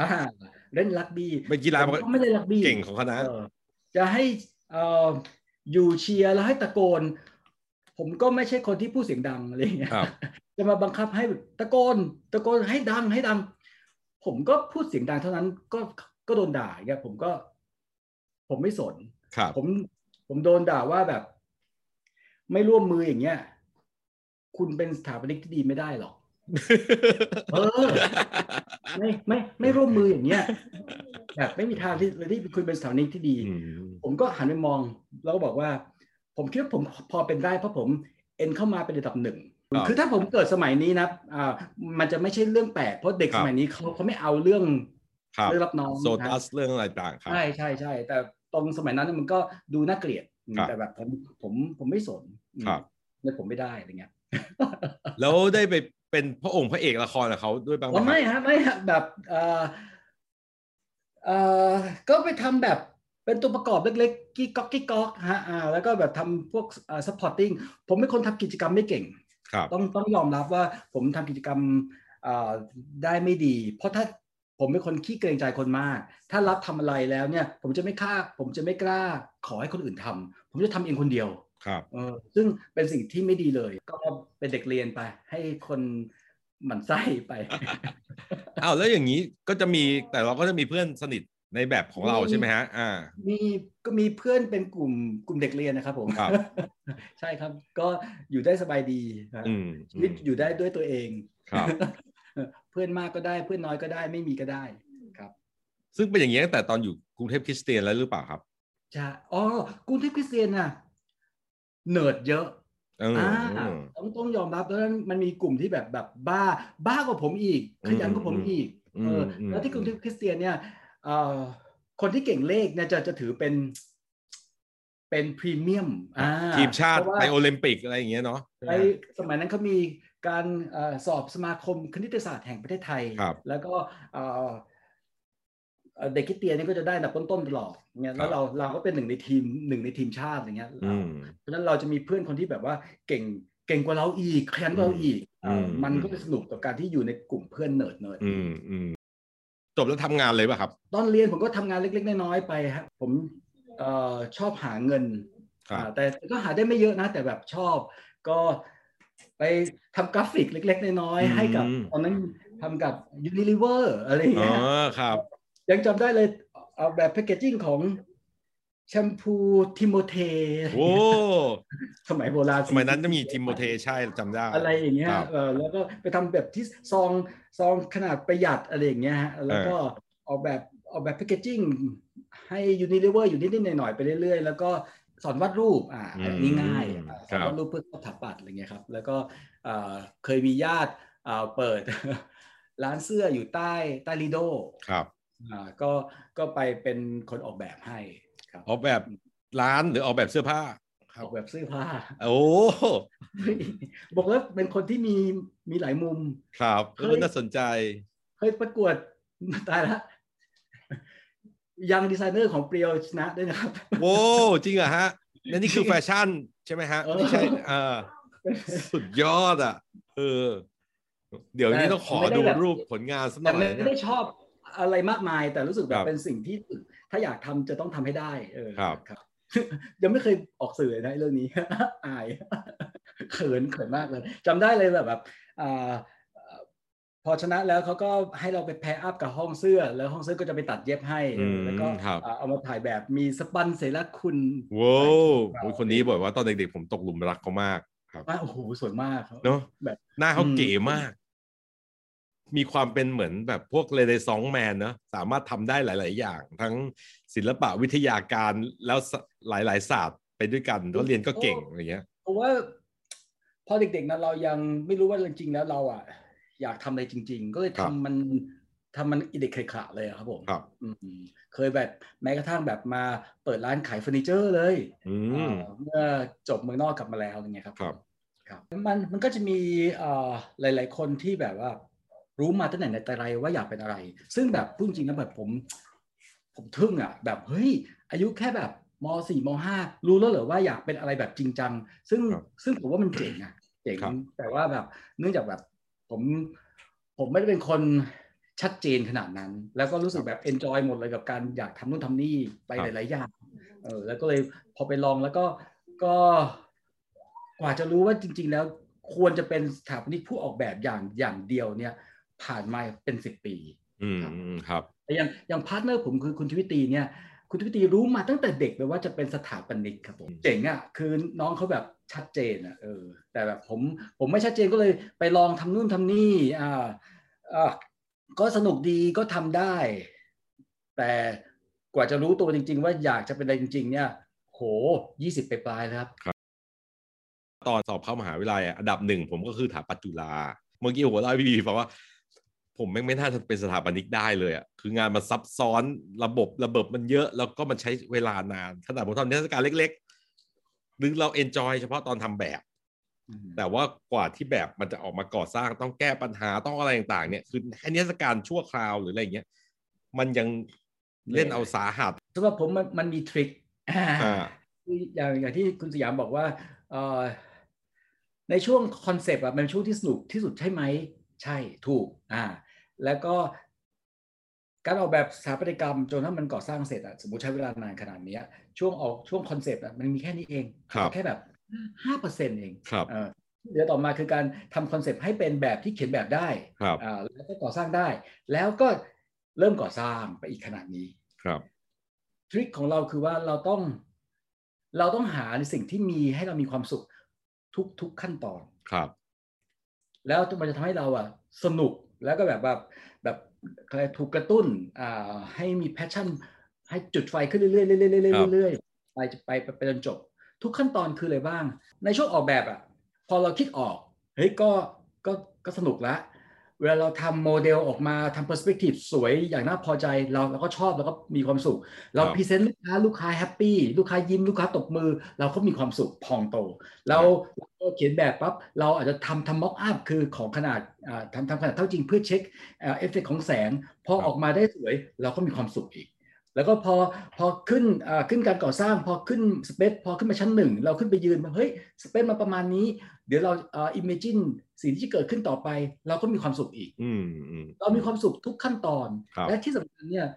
เล่นรักบี้เป็นกีฬาเขาไม่เล่นรักบี้เก่งของคณะจะให้อยู่เชียร์แล้วให้ตะโกนผมก็ไม่ใช่คนที่พูดเสียงดังอะไรอย่างเงี้ยจะมาบังคับให้ตะโกนตะโกนให้ดังให้ดังผมก็พูดเสียงดังเท่านั้นก็ก็โดนด่าอย่างเงี้ยผมก็ผมไม่สนผมผมโดนด่าว่าแบบไม่ร่วมมืออย่างเงี้ยคุณเป็นสถาปนิกที่ดีไม่ได้หรอกเออไม่ไม่ไม่ร่วมมืออย่างเงี้ยแบบไม่มีทางที่เลยที่คุณเป็นสถาปนิกที่ดีผมก็หันไปมองแล้วก็บอกว่าผมคิดว่าผมพอเป็นได้เพราะผมเอ็นเข้ามาเป็นระดับหนึ่งคือถ้าผมเกิดสมัยนี้นะอ่ามันจะไม่ใช่เรื่องแปลกเพราะเด็กสมัยนี้เขาเขาไม่เอาเรื่องเรื่องรับน้องโซตัสเรื่องอะไรต่างครับใช่ใช่ใช่แต่ตรงสมัยนั้นมันก็ดูน่าเกลียดแต่แบบผมผมผมไม่สนเลยผมไม่ได้อะไรเงี้ยแล้วได้ไปเป็นพระองค์พระเอกละครของเขาด้วยบ้างไหมไม่ฮะไม่ฮะแบบอ่าอ่าก็ไปทำแบบเป็นตัวประกอบเล็กๆกิ๊กก๊อกกิ๊กก๊อกฮะอ่าแล้วก็แบบทำพวกอ่า supporting ผมเป็นคนทำกิจกรรมไม่เก่งต้องต้องยอมรับว่าผมทำกิจกรรมได้ไม่ดีเพราะถ้า ผมเป็นคนขี้เกรงใจคนมากถ้ารับทำอะไรแล้วเนี่ยผมจะไม่กล้าผมจะไม่กล้าขอให้คนอื่นทำผมจะทำเองคนเดียวครับเออซึ่งเป็นสิ่งที่ไม่ดีเลยก็เป็นเด็กเรียนไปให้คนหมั่นไส้ไป อ้าวแล้วอย่างนี้ก็จะมีแต่เราก็จะมีเพื่อนสนิทในแบบของเราใช่ไหมฮะอ่ามีก็มีเพื่อนเป็นกลุ่มกลุ่มเด็กเรียนนะครับผมครับ ใช่ครับก็อยู่ได้สบายดีชีวิตอยู่ได้ด้วยตัวเองครับ เพื่อนมากก็ได้เพื่อนน้อยก็ได้ไม่มีก็ได้ครับซึ่งเป็นอย่างนี้ตั้งแต่ตอนอยู่กรุงเทพคริสเตียนแล้วหรือเปล่าครับใช่อ๋อกรุงเทพคริสเตียนน่ะเนิร์ดเยอะอ่าต้องต้องยอมรับแล้วมันมีกลุ่มที่แบบแบบบ้าบ้ากว่าผมอีกขยันกว่าผมอีกเออแล้วที่กรุงเทพคริสเตียนเนี่ยเอ่อคนที่เก่งเลขเนี่ยจะจะถือเป็นเป็นพรีเมียมอ่าทีมชาติไปโอลิมปิกอะไรอย่างเงี้ยเนาะในสมัยนั้นเขามีการสอบสมาคมคณิตศาสตร์แห่งประเทศไทยแล้วก็เด็กคริสเตียนนี่ก็จะได้อันดับต้นๆตลอดเงี้ยแล้วเราเราก็เป็นหนึ่งในทีมหนึ่งในทีมชาติอย่างเงี้ยเพราะฉะนั้นเราจะมีเพื่อนคนที่แบบว่าเก่งเก่งกว่าเราอีกแข็งกว่าเราอีกมันก็เป็นสนุกกับการที่อยู่ในกลุ่มเพื่อนเนิร์ดเนิร์ดจบแล้วทำงานเลยป่ะครับตอนเรียนผมก็ทำงานเล็กๆน้อยๆไปครับผมชอบหาเงินแต่ก็หาได้ไม่เยอะนะแต่แบบชอบก็ไปทำกราฟิกเล็กๆน้อยๆให้กับตอนนั้นทำกับ Unilever อะไรอย่างเงี้ยยังจำได้เลยเอาแบบแพคเกจจิ้งของแชมพูทิโมเทโอ้สมัยโบราณสมัยนั้นจะมีทิโมเทใช่จำได้อะไรอย่างเงี้ยเออแล้วก็ไปทำแบบที่ซองซองขนาดประหยัดอะไรอย่างเงี้ยฮะแล้วก็ออกแบบออกแบบแพคเกจจิ้งให้ Unilever อยู่นิดๆหน่อยๆไปเรื่อยๆแล้วก็สอนวาดรูปอ่านี่ง่ายสอนวาดรูปเพื่อสถาปัตย์อะไรเงี้ยครับแล้วก็เคยมีญาติเปิดร้านเสื้ออยู่ใต้ใต้ลิโดครับอ่าก็ก็ไปเป็นคนออกแบบให้ครับออกแบบร้านหรือออกแบบเสื้อผ้าออกแบบเสื้อผ้าโอ้บอกแล้วเป็นคนที่มีมีหลายมุมครับเออน่าสนใจเคยประกวดตายละยังดีไซเนอร์ของเปรียวชนะด้วยนะครับโอ้จริงเหรอฮะนี่นี่คือแฟชั่นใช่ไหมฮะไม่ใช่อ่าสุดยอดอ่ะเออเดี๋ยวนี้ต้องขอดูรูปผลงานสักหน่อยแต่ไม่ได้ชอบอะไรมากมายแต่รู้สึกแบบเป็นสิ่งที่ถ้าอยากทำจะต้องทำให้ได้เออครับครับยังไม่เคยออกสื่อเลยนะเรื่องนี้อายเขินเขินมากเลยจำได้เลยแบบแบบอ่าพอชนะแล้วเขาก็ให้เราไปแพร์อัพกับห้องเสื้อแล้วห้องเสื้อก็จะไปตัดเย็บให้แล้วก็เอามาถ่ายแบบมีสปันเซรักคุณโว้ยคนนี้บอกว่าตอนเด็กๆผมตกหลุมรักเขามากครับโอ้โหสวยมากเนาะแบบหน้าเขาเก๋มากมีความเป็นเหมือนแบบพวกเรเนซองส์แมนเนาะสามารถทำได้หลายๆอย่างทั้งศิลปะวิทยาการแล้วหลายๆศาสตร์ไปด้วยกันแล้วเรียนก็เก่งอะไรเงี้ยเพราะว่าพอเด็กๆนะเรายังไม่รู้ว่าจริงๆแล้วเราอ่ะอยากทำอะไรจริงๆก็เลยทำมันทำมันอิเด็กขะเลยครับผมเคยแบบแม้กระทั่งแบบมาเปิดร้านขายเฟอร์นิเจอร์เลยเมื่อจบเมืองนอกกลับมาแล้วอย่างเงี้ยครับครับมันมันก็จะมีหลายๆคนที่แบบว่ารู้มาตั้งแต่ไหนแต่ไรว่าอยากเป็นอะไรซึ่งแบบพูดจริงนะแบบผมผมทึ่งอ่ะแบบเฮ้ยอายุแค่แบบม.สี่ ม.ห้า รู้แล้วเหรอว่าอยากเป็นอะไรแบบจริงจังซึ่งซึ่งผมว่ามันเจ๋งอ่ะเจ๋งแต่ว่าแบบเนื่องจากแบบผมผมไม่ได้เป็นคนชัดเจนขนาดนั้นแล้วก็รู้สึกแบบเอนจอยหมดเลยกับการอยากทำนู่นทำนี่ไปหลายๆอย่างเออแล้วก็เลยพอไปลองแล้วก็ก็กว่าจะรู้ว่าจริงๆแล้วควรจะเป็นสถาปนิกผู้ออกแบบอย่างอย่างเดียวเนี่ยผ่านมาเป็นสิบปีอืมครับแต่อย่างอย่างพาร์ทเนอร์ผมคือคุณชวิตีเนี่ยคุณชวิตีรู้มาตั้งแต่เด็กเลยว่าจะเป็นสถาปนิกครับผมเจ๋งอ่ะคือน้องเขาแบบชัดเจนอ่ะเออแต่แบบผมผมไม่ชัดเจนก็เลยไปลองทำนู่นทำนี่อ่าอ่าก็สนุกดีก็ทำได้แต่กว่าจะรู้ตัวจริงๆว่าอยากจะเป็นอะไรจริงๆเนี่ยโหยี่สิบไปปลายแล้วครับตอนสอบเข้ามหาวิทยาลัยอันดับหนึ่งผมก็คือสถาปัตย์จุฬาเมื่อกี้หัวเราะพี่บีบอกว่าผมไม่ไม่น่าจะเป็นสถาปนิกได้เลยอ่ะคืองานมันซับซ้อนระบบระเบิดมันเยอะแล้วก็มันใช้เวลานานขนาดผมทำนิทรรศการเล็กๆหรือเราเอนจอยเฉพาะตอนทำแบบ mm-hmm. แต่ว่ากว่าที่แบบมันจะออกมาก่อสร้างต้องแก้ปัญหาต้องอะไรต่างๆเนี่ยคือแค่นิทรรศการชั่วคราวหรืออะไรอย่างเงี้ยมันยัง mm-hmm. เล่นเอาสาหัสสำหรับผมมันมันมีทริคอย่างอย่างที่คุณสยามบอกว่าในช่วงคอนเซปต์อ่ะมันช่วงที่สนุกที่สุดใช่ไหมใช่ถูกอ่าแล้วก็ การออกแบบสถาปัตยกรรมจนถ้ามันก่อสร้างเสร็จอ่ะสมมติใช้เวลานานขนาดนี้ช่วงออกช่วงคอนเซปต์อ่ะมันมีแค่นี้เองแค่แบบ ห้าเปอร์เซ็นต์ เองเดี๋ยวต่อมาคือการทำคอนเซปต์ให้เป็นแบบที่เขียนแบบได้แล้วก็ก่อสร้างได้แล้วก็เริ่มก่อสร้างไปอีกขนาดนี้ทริคของเราคือว่าเราต้องเราต้องหาในสิ่งที่มีให้เรามีความสุขทุกทุกขั้นตอนครับแล้วมันจะทำให้เราอ่ะสนุกแล้วก็แบบแบบแบบถูกกระตุ้นอ่าให้มีแพชชั่นให้จุดไฟขึ้นเรื่อยๆเรื่อยๆเรื่อยๆไปไปไปจนจบทุกขั้นตอนคืออะไรบ้างในช่วงออกแบบอ่ะพอเราคิดออกเฮ้ยก็ก็ก็สนุกละเวลาเราทำโมเดลออกมาทำเพอร์สเปกทีฟสวยอย่างน่าพอใจเราเราก็ชอบแล้วก็มีความสุขเราพรีเซนต์ลูกค้าลูกค้าแฮปปี้ลูกค้ายิ้มลูกค้าตบมือเราก็มีความสุขพองโตเราเขียนแบบปั๊บเราอาจจะทำทำม็อกอัพคือของขนาดทำทำขนาดเท่าจริงเพื่อเช็คเอฟเฟกต์ของแสงพอออกมาได้สวยเราก็มีความสุขอีกแล้วก็พอพอขึ้นขึ้นการก่อสร้างพอขึ้นสเปซพอขึ้นมาชั้นหนึ่งเราขึ้นไปยืนมาเฮ้ยสเปซมาประมาณนี้เดี๋ยวเราอิมเมจินสิ่งที่จะเกิดขึ้นต่อไปเราก็มีความสุขอีกเรามีความสุขทุกขั้นตอนและที่สำคัญเนี่ย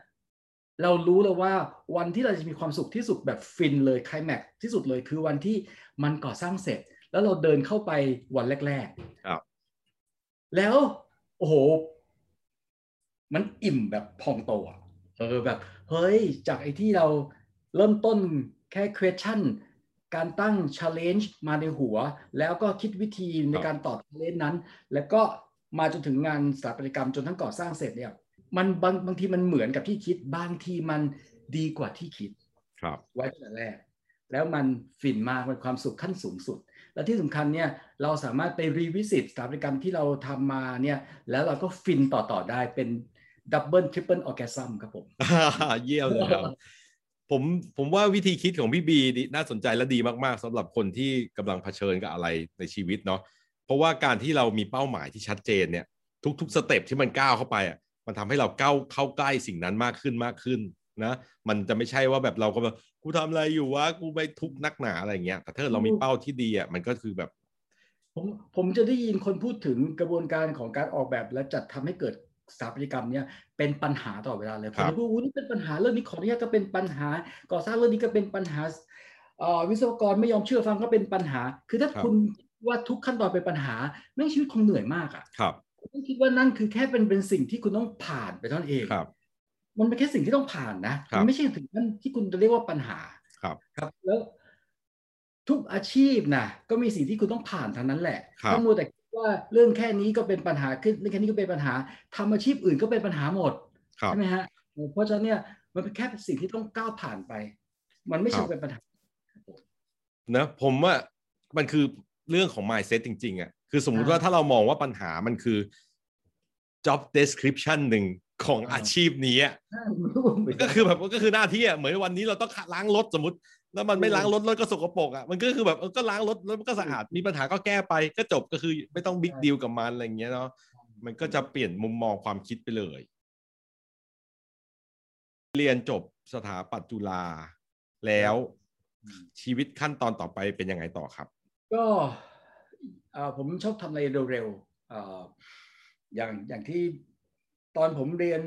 เรารู้แล้วว่าวันที่เราจะมีความสุขที่สุดแบบฟินเลยไคลแม็กซ์ที่สุดเลยคือวันที่มันก่อสร้างเสร็จแล้วเราเดินเข้าไปวันแรกๆแล้วโอ้โหมันอิ่มแบบพองโตเออแบบเฮ้ยจากไอ้ที่เราเริ่มต้นแค่ question การตั้ง challenge มาในหัวแล้วก็คิดวิธีในการตอบ challenge นั้นแล้วก็มาจนถึงงานสถาปัตยกรรมจนทั้งก่อสร้างเสร็จเนี่ยมันบางบางทีมันเหมือนกับที่คิดบางทีมันดีกว่าที่คิดครับไว้ตั้งแต่แรกแล้วมันฟินมากเป็นความสุขขั้นสูงสุดและที่สำคัญเนี่ยเราสามารถไปรีวิสิตสถาปัตยกรรมที่เราทำมาเนี่ยแล้วเราก็ฟินต่อต่อได้เป็นดับเบิลทริปเปิลออร์แกซัมครับผมเยี่ยมเลยครับผมผมว่าวิธีคิดของพี่บีน่าสนใจและดีมากๆสำหรับคนที่กำลังเผชิญกับอะไรในชีวิตเนาะเพราะว่าการที่เรามีเป้าหมายที่ชัดเจนเนี่ยทุกๆสเต็ปที่มันก้าวเข้าไปอ่ะมันทำให้เราก้าวเข้าใกล้สิ่งนั้นมากขึ้นมากขึ้นนะมันจะไม่ใช่ว่าแบบเรากำลังกูทำอะไรอยู่วะกูไปทุกนักหนาอะไรเงี้ยแต่ถ้าเรามีเป้าที่ดีอ่ะมันก็คือแบบผมผมจะได้ยินคนพูดถึงกระบวนการของการออกแบบและจัดทำให้เกิดสถาปัตยกรรมเนี่ยเป็นปัญหาตลอดเวลาเลยผมพูดว่านี่เป็นปัญหาเรื่องนี้ขออนุญาตก็เป็นปัญหาก่อสร้างเรื่องนี้ก็เป็นปัญหาวิศวกรไม่ยอมเชื่อฟังก็เป็นปัญหาคือถ้าคุณว่าทุกขั้นตอนเป็นปัญหาแม่งชีวิตคงเหนื่อยมากอ่ะคุณคิดว่านั่นคือแค่เป็นเป็นสิ่งที่คุณต้องผ่านไปเท่านั้นเองมันเป็นแค่สิ่งที่ต้องผ่านนะมันไม่ใช่ถึงขั้นที่คุณจะเรียกว่าปัญหาครับแล้วทุกอาชีพนะก็มีสิ่งที่คุณต้องผ่านทั้งนั้นแหละถ้ามัวแต่ว่าเรื่องแค่นี้ก็เป็นปัญหาขึ้นเรื่องแค่นี้ก็เป็นปัญหาทำอาชีพอื่นก็เป็นปัญหาหมดใช่ไหมฮะเพราะฉะนั้นเนี่ยมันเป็นแค่สิ่งที่ต้องก้าวผ่านไปมันไม่ใช่เป็นปัญหานะผมว่ามันคือเรื่องของ mindset จริงๆอ่ะคือสมมุติว่าถ้าเรามองว่าปัญหามันคือ job description หนึ่งของอาชีพนี้ก็คือแบบก็คือหน้าที่อ่ะเหมือนวันนี้เราต้องล้างรถสมมติแล้วมันไม่ล้างรถรถก็สกปรกอ่ะมันก็คือแบบก็ล้างรถรถมันก็สะอาดมีปัญหาก็แก้ไปก็จบก็คือไม่ต้องบิ๊กดีลกับมันอะไรอย่างเงี้ยเนาะมันก็จะเปลี่ยนมุมมองความคิดไปเลยเรียนจบสถาปัตย์จุฬาแล้วชีวิตขั้นตอนต่อไปเป็นยังไงต่อครับก็ผมชอบทำอะไรเร็วๆอย่างอย่างที่ตอนผมเรียน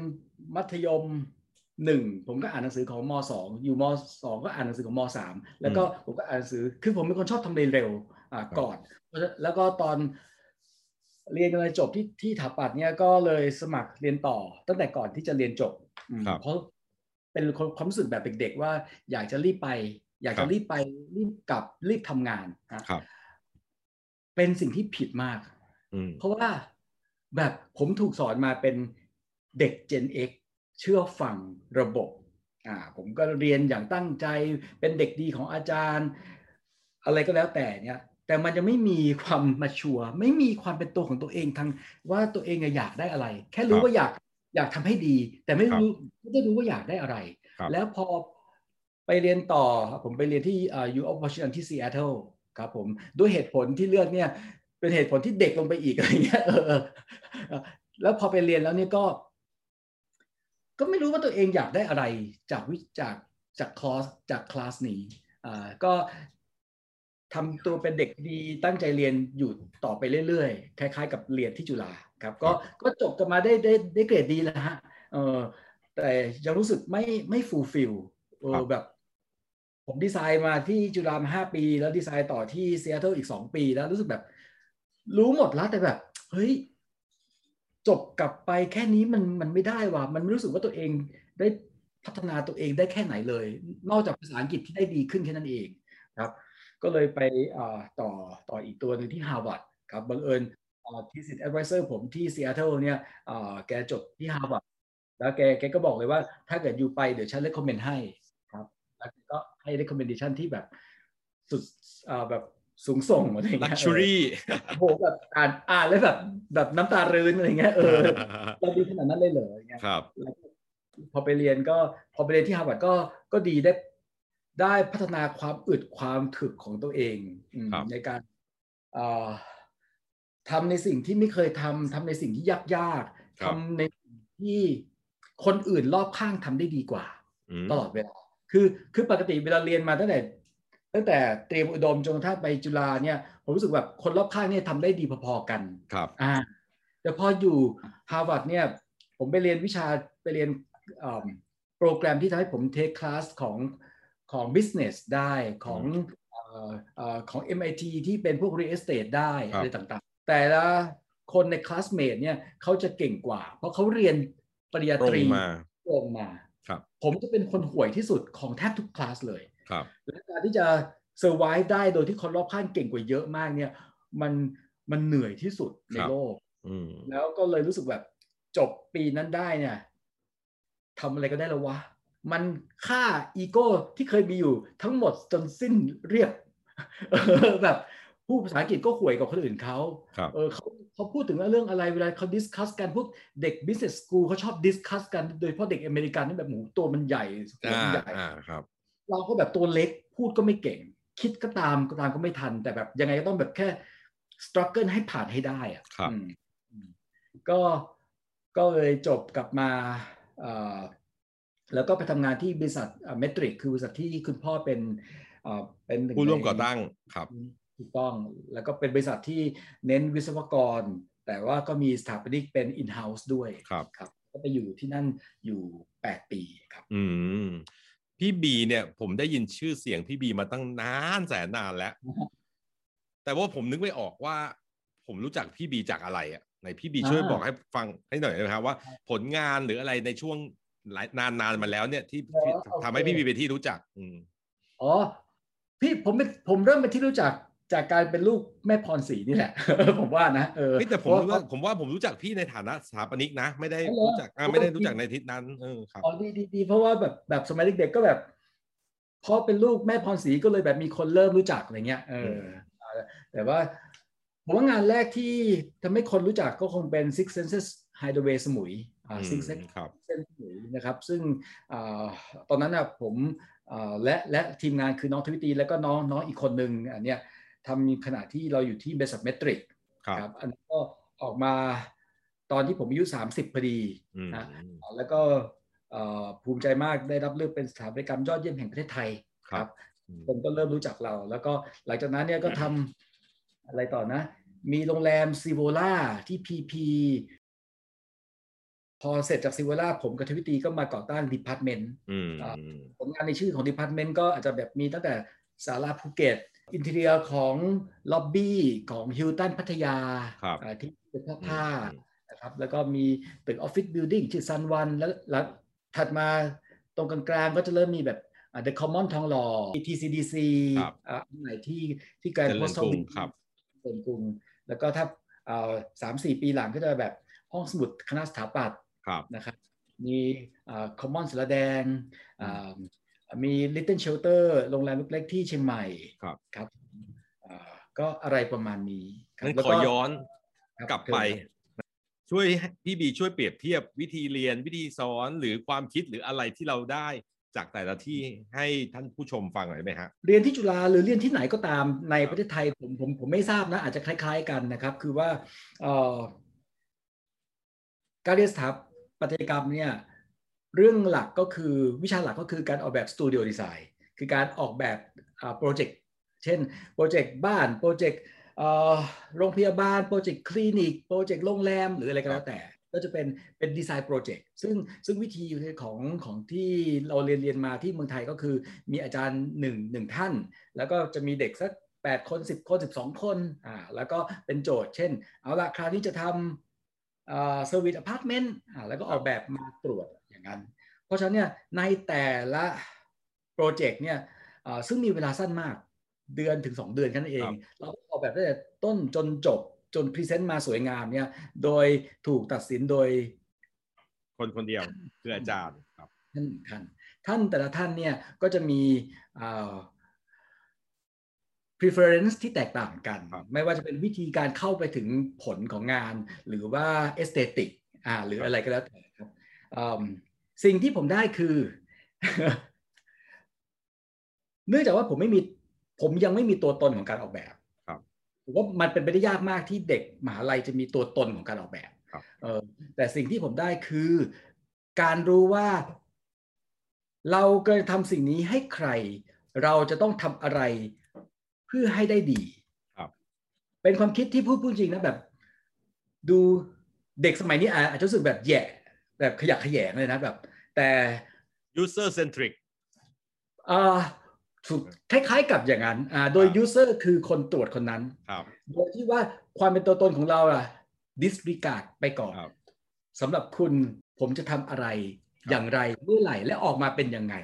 มัธยมหนึ่งผมก็อ่านหนังสือของม.สอง อยู่ม.สอง ก็อ่านหนังสือของม.สาม แล้วก็ผมก็อ่านหนังสือคือผมเป็นคนชอบทำเร็วๆก่อนแล้วก็ตอนเรียนอะไรจบที่ที่สถาปัตย์เนี่ยก็เลยสมัครเรียนต่อตั้งแต่ก่อนที่จะเรียนจบเพราะเป็นความรู้สึกแบบเด็กๆว่าอยากจะรีบไปอยากจะรีบไปรีบกลับรีบทำงานเป็นสิ่งที่ผิดมากเพราะว่าแบบผมถูกสอนมาเป็นเด็ก Gen Xเชื่อฟังระบบอ่าผมก็เรียนอย่างตั้งใจเป็นเด็กดีของอาจารย์อะไรก็แล้วแต่เนี่ยแต่มันจะไม่มีความมาชัวไม่มีความเป็นตัวของตัวเองทางว่าตัวเองอยากได้อะไรแค่รู้ว่าอยากอยากทำให้ดีแต่ไม่รู้ไม่ได้รู้ว่าอยากได้อะไรแล้วพอไปเรียนต่อผมไปเรียนที่ University of Washington ที่ Seattle ครับผมด้วยเหตุผลที่เลือกเนี่ยเป็นเหตุผลที่เด็กลงไปอีกอะไรเงี้ยเออแล้วพอไปเรียนแล้วเนี่ยก็ก็ไม่รู้ว่าตัวเองอยากได้อะไรจากวิจากจากคลาสจากคลาสนี้อ่าก็ทำตัวเป็นเด็กดีตั้งใจเรียนอยู่ต่อไปเรื่อยๆคล้ายๆกับเรียนที่จุฬาครับก็ก็จบกันมาได้ได้ได้เกรดดีแล้วฮะเออ แต่ยังรู้สึกไม่ไม่ฟูลฟิลเออแบบผมดีไซน์มาที่จุฬามาห้าปีแล้วดีไซน์ต่อที่ซีแอตเทิลอีกสองปีแล้วรู้สึกแบบรู้หมดแล้วแต่แบบเฮ้ยจบกลับไปแค่นี้มันมันไม่ได้ว่ะมันไม่รู้สึกว่าตัวเองได้พัฒนาตัวเองได้แค่ไหนเลยนอกจากภาษาอังกฤษที่ได้ดีขึ้นแค่นั้นเองครับก็เลยไปต่อต่ออีกตัวหนึ่งที่ Harvard ครับบังเอิญที่ศิษย์ advisor ผมที่ Seattle เนี่ยแกจบที่ Harvard แล้วแกแกก็บอกเลยว่าถ้าเกิดอยู่ไปเดี๋ยวฉัน recommend ให้ครับแล้วก็ให้ recommendation ที่แบบสุดแบบสูงส่งอะไรอย่างเงี้ย luxury โอ้โหแบบอ่านอ่านแล้วแบบแบบน้ำตารื้นอะไรเงี้ยเออเราดีขนาดนั้นเลยเหรออย่างเงี้ยครับพอไปเรียนก็พอไปเรียนที่ Harvard ก็ก็ดีได้ได้พัฒนาความอึดความถึกของตัวเองในการทำในสิ่งที่ไม่เคยทำทำในสิ่งที่ยากๆทำในสิ่งที่คนอื่นรอบข้างทำได้ดีกว่าตลอดเวลาคือคือปกติเวลาเรียนมาตั้งแต่ตั้งแต่เตรียมอุดมจนกระทั่งไปจุฬาเนี่ยผมรู้สึกแบบคนรอบข้างเนี่ยทำได้ดีพอๆกันครับอ่าแต่พออยู่ Harvard เนี่ยผมไปเรียนวิชาไปเรียนโปรแกรมที่ทำให้ผมเทคคลาสของของ business ได้ของของ เอ็ม ไอ ที ที่เป็นพวก real estate ได้อะไรต่างๆแต่ละคนในคลาสเมทเนี่ยเขาจะเก่งกว่าเพราะเขาเรียนปริญญาตรีตรงมาผมจะเป็นคนห่วยที่สุดของแทบทุกคลาสเลยและการที่จะ survive ได้โดยที่คนรอบข้างเก่งกว่าเยอะมากเนี่ยมันมันเหนื่อยที่สุดในโลกแล้วก็เลยรู้สึกแบบจบปีนั้นได้เนี่ยทำอะไรก็ได้แล้ววะมันฆ่าอีโก้ที่เคยมีอยู่ทั้งหมดจนสิ้นเรียบแบบผู้ภาษาอังกฤษก็ห่วยกว่าคนอื่นเขาเออเขาเขาพูดถึงเรื่องอะไรเวลาเขาดิสคัสกันพวกเด็ก business school เขาชอบดิสคัสกันโดยเฉพาะเด็กอเมริกันนี่แบบหมูตัวมันใหญ่ตัวมันใหญ่เราก็แบบตัวเล็กพูดก็ไม่เก่งคิดก็ตามก็ตามก็ไม่ทันแต่แบบยังไงก็ต้องแบบแค่ struggle ให้ผ่านให้ได้อ่ะก็ก็เลยจบกลับมาแล้วก็ไปทำงานที่บริษัทเมทริกคือบริษัทที่คุณพ่อเป็นเป็นผู้ร่วมก่อตั้งครับถูกต้องแล้วก็เป็นบริษัทที่เน้นวิศวกรแต่ว่าก็มีสถาปนิกเป็น in-house ด้วยครับครับก็ไปอยู่ที่นั่นอยู่แปดปีครับอืมพี่บีเนี่ยผมได้ยินชื่อเสียงพี่บีมาตั้งนานแสนนานแล้ว แต่ว่าผมนึกไม่ออกว่าผมรู้จักพี่บีจากอะไรอ่ะไหนพี่บีช่วยบอกให้ฟังให้หน่อยนะครับว่าผลงานหรืออะไรในช่วงนานๆมาแล้วเนี่ยที่ทำให้พี่บีเป็นที่รู้จักอ๋อพี่ผมเป็นผมเริ่มเป็นที่รู้จักจากการเป็นลูกแม่พรศรีนี่แหละผมว่านะเออแต่ผมว่าผมว่าผมรู้จักพี่ในฐานะสถาปนิกนะไม่ได้รู้จักไม่ได้รู้จักในทิศนั้นเออครับอ๋อดีๆเพราะว่าแบบแบบสมัยเด็กๆก็แบบพอเป็นลูกแม่พรศรีก็เลยแบบมีคนเริ่มรู้จักอะไรเงี้ยเออแต่ว่าผมว่างานแรกที่ทำให้คนรู้จักก็คงเป็น Six Senses Hideaway สมุยอ่า Six Senses สมุยนะครับซึ่งตอนนั้นนะผมและและทีมงานคือน้องทวิตีแล้วก็น้องน้องอีกคนนึงอันเนี้ยทำขณะที่เราอยู่ที่บริษัทเมทริกครับอันนั้นก็ออกมาตอนที่ผมอายุสามสิบพอดีนะแล้วก็ภูมิใจมากได้รับเลือกเป็นสถาปัตยกรรมยอดเยี่ยมแห่งประเทศไทยครับคนก็เริ่มรู้จักเราแล้วก็หลังจากนั้นเนี่ยก็ทำอะไรต่อนะมีโรงแรมซิโวล่าที่ พี พี พอเสร็จจากซิโวล่าผมกับทวิตีก็มาก่อตั้ง Department ผลงานในชื่อของ Department ก็อาจจะแบบมีตั้งแต่ศาลาภูเก็ตอินทีเรียของล็อบบี้ของฮิลตันพัทยาที่เป็นผ้านะครับแล้วก็มีตึกออฟฟิศบิลดิ้งชื่อซันวันแล้วถัดมาตรงกลางๆก็จะเริ่มมีแบบThe Common ทองหล่อ ที ซี ดี ซี อันไหนที่ที่การโพสต์ครับส่วนกลุ่มแล้วก็ถ้าสามสี่ปีหลังก็จะแบบห้องสมุดคณะสถาปัตย์นะครับมีคอมมอนสระแดงมี Little Shelter โรงแรมเล็กๆที่เชียงใหม่ครับครับก็อะไรประมาณนี้นั้นขอย้อนกลับไปช่วยพี่บีช่วยเปรียบเทียบวิธีเรียนวิธีสอนหรือความคิดหรืออะไรที่เราได้จากแต่ละที่ให้ท่านผู้ชมฟังหน่อยไหมฮะเรียนที่จุฬาหรือเรียนที่ไหนก็ตามในประเทศไทยผมผมผมไม่ทราบนะอาจจะคล้ายๆกันนะครับคือว่าการเรียนสถาปัตยกรรมเนี่ยเรื่องหลักก็คือวิชาหลักก็คือการออกแบบสตูดิโอดีไซน์คือการออกแบบโปรเจกต์เช่นโปรเจกต์บ้านโปรเจกต์โรงพยาบาลโปรเจกต์คลินิกโปรเจกต์โรงแรมหรืออะไรก็แล้วแต่ ก็จะเป็นเป็นดีไซน์โปรเจกต์ซึ่งซึ่งวิธีของของที่เราเรียนเรียนมาที่เมืองไทยก็คือมีอาจารย์หนึ่งหนึ่งท่านแล้วก็จะมีเด็กสักแปดคนสิบคนสิบสองคนอ่าแล้วก็เป็นโจทย์เช่นเอาละคราวนี้จะทำอ่าเซอร์วิสอพาร์ตเมนต์อ่าแล้วก็ออกแบบมาตรวจอย่างนั้นเพราะฉะนั้นเนี่ยในแต่ละโปรเจกต์เนี่ยอ่าซึ่งมีเวลาสั้นมากเดือนถึงสองเดือนกันเองเราออกแบบตั้งแต่ต้นจนจบจนพรีเซนต์มาสวยงามเนี่ยโดยถูกตัดสินโดยคนคนเดียวคืออาจารย์ครับท่านท่านท่านแต่ละท่านเนี่ยก็จะมีอ่าpreference ที่แตกต่างกันไม่ว่าจะเป็นวิธีการเข้าไปถึงผลของงานหรือว่า aesthetic อ่าหรืออะไรก็แล้วแต่ครับสิ่งที่ผมได้คือ เนื่องจากว่าผมไม่มีผมยังไม่มีตัวตนของการออกแบบผมว่ามันเป็นไปได้ยากมากที่เด็กมหาลัยจะมีตัวตนของการออกแบบแต่สิ่งที่ผมได้คือการรู้ว่าเราเคยทำสิ่งนี้ให้ใครเราจะต้องทำอะไรเพื่อให้ได้ดีเป็นความคิดที่พูดพูดจริงนะแบบดูเด็กสมัยนี้อาจจะรู้สึกแบบแย่แบบขยักขยแยงเลยนะแบบแต่ user centric อ่าคล้ายๆกับอย่างนั้นโดย user คือคนตรวจคนนั้นโดยที่ว่าความเป็นตัวตนของเราอะ disregard ไปก่อนสำหรับคุณผมจะทำอะไรอย่างไรเมื่อไหร่และออกมาเป็นยังไง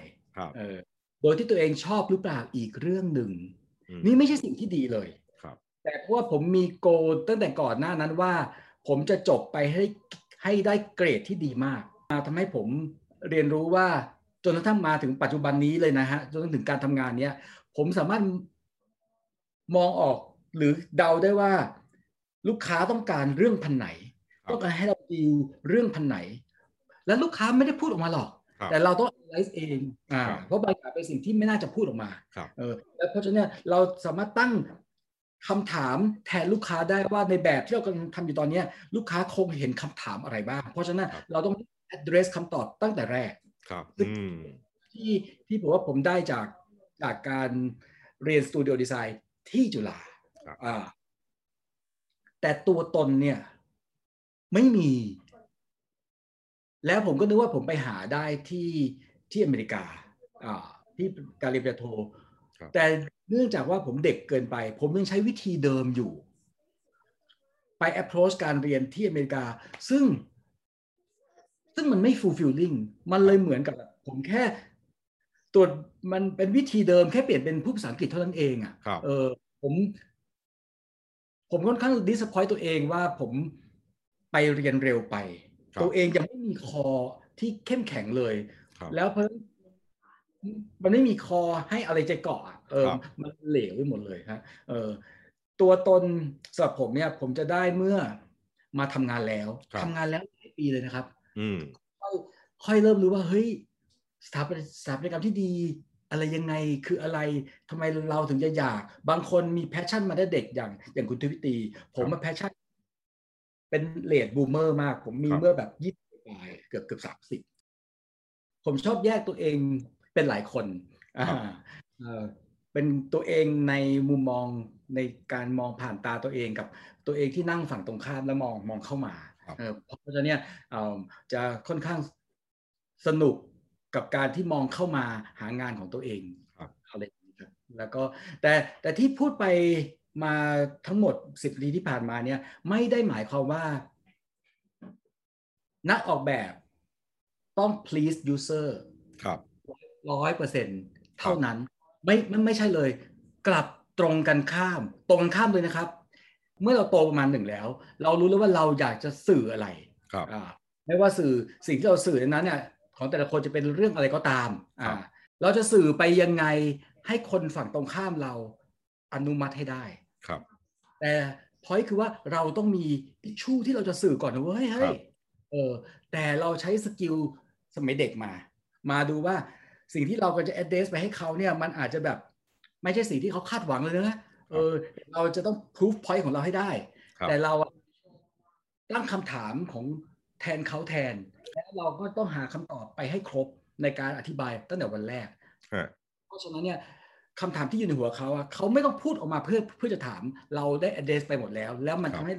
โดยที่ตัวเองชอบหรือเปล่าอีกเรื่องหนึ่งนี่ไม่ใช่สิ่งที่ดีเลยแต่เพราะว่าผมมีโกลตั้งแต่ก่อนหน้านั้นว่าผมจะจบไปให้ให้ได้เกรดที่ดีมากทำให้ผมเรียนรู้ว่าจนกระทั่งมาถึงปัจจุบันนี้เลยนะฮะจนถึงการทำงานเนี้ยผมสามารถมองออกหรือเดาได้ว่าลูกค้าต้องการเรื่องพันไหนต้องการให้เราดีเรื่องพันไหนและลูกค้าไม่ได้พูดออกมาหรอกแต่เราต้อง analyze เองอ่าเพราะบางอย่างเป็นสิ่งที่ไม่น่าจะพูดออกมาเออและเพราะฉะนั้นเราสามารถตั้งคำถามแทนลูกค้าได้ว่าในแบบที่เรากำลังทำอยู่ตอนนี้ลูกค้าคงเห็นคำถามอะไรบ้างเพราะฉะนั้นเราต้อง address คำตอบตั้งแต่แรกที่ที่ผมว่าผมได้จากจากการเรียนสตูดิโอดีไซน์ที่จุฬาแต่ตัวตนเนี่ยไม่มีแล้วผมก็นึกว่าผมไปหาได้ที่ที่อเมริกาที่การเรียนปริญญาโทแต่เนื่องจากว่าผมเด็กเกินไปผมยังใช้วิธีเดิมอยู่ไป approach การเรียนที่อเมริกาซึ่งซึ่งมันไม่ fulfilling มันเลยเหมือนกับผมแค่ตรวจมันเป็นวิธีเดิมแค่เปลี่ยนเป็นผู้ภาษาอังกฤษเท่านั้นเองอ่ะเออผมผมค่อนข้าง disappoint ตัวเองว่าผมไปเรียนเร็วไปตัวเองยังไม่มีคอที่เข้มแข็งเลยแล้วเพราะมันไม่มีคอให้อะไรจะเกาะเออมันเหลวไปหมดเลยฮะเออตัวตนสำหรับผมเนี่ยผมจะได้เมื่อมาทำงานแล้วทำงานแล้วหลายปีเลยนะครับค่อยค่อยเริ่มรู้ว่าเฮ้ยสถาปัตยสถาปัตยกรรมที่ดีอะไรยังไงคืออะไรทำไมเราถึงจะอยากบางคนมีแพชชั่นมาตั้งแต่เด็กอย่างอย่างคุณทวิตีผมมาแพชชั่นเป็นเลดบูมเมอร์มากผมมีเมื่อแบบยี่สิบปลายเกือบเกือบสามสิบผมชอบแยกตัวเองเป็นหลายคนเป็นตัวเองในมุมมองในการมองผ่านตาตัวเองกับตัวเองที่นั่งฝั่งตรงข้ามแล้วมองมองเข้ามาเพราะฉะนั้นเนี่ยจะค่อนข้างสนุกกับการที่มองเข้ามาหางานของตัวเองอะไรอย่างนี้ครับแล้วก็แต่แต่ที่พูดไปมาทั้งหมดสิบปีที่ผ่านมาเนี่ยไม่ได้หมายความว่านักออกแบบต้อง please user ร้อยเปอร์เซ็นต์เท่านั้นไม่ไม่ใช่เลยกลับตรงกันข้ามตรงกันข้ามเลยนะครับเมื่อเราโตประมาณหนึ่งแล้วเรารู้แล้วว่าเราอยากจะสื่ออะไรครับไม่ว่าสื่อสิ่งที่เราสื่อนั้นเนี่ยของแต่ละคนจะเป็นเรื่องอะไรก็ตามเราจะสื่อไปยังไงให้คนฝั่งตรงข้ามเราอนุมัติให้ได้ครับแต่พอยต์คือว่าเราต้องมีทิชชู่ที่เราจะสื่อก่อนนะเว้ยเฮ้ยเออแต่เราใช้สกิลสมัยเด็กมามาดูว่าสิ่งที่เราก็จะ address ไปให้เขาเนี่ยมันอาจจะแบบไม่ใช่สิ่งที่เขาคาดหวังเลยนะเออเราจะต้อง proof point ของเราให้ได้แต่เราตั้งคำถามของแทนเขาแทนและเราก็ต้องหาคำตอบไปให้ครบในการอธิบายตั้งแต่วันแรกเพราะฉะนั้นเนี่ยคำถามที่อยู่ในหัวเขาอะเขาไม่ต้องพูดออกมาเพื่อเพื่อจะถามเราได้ address ไปหมดแล้วแล้วมันทำให้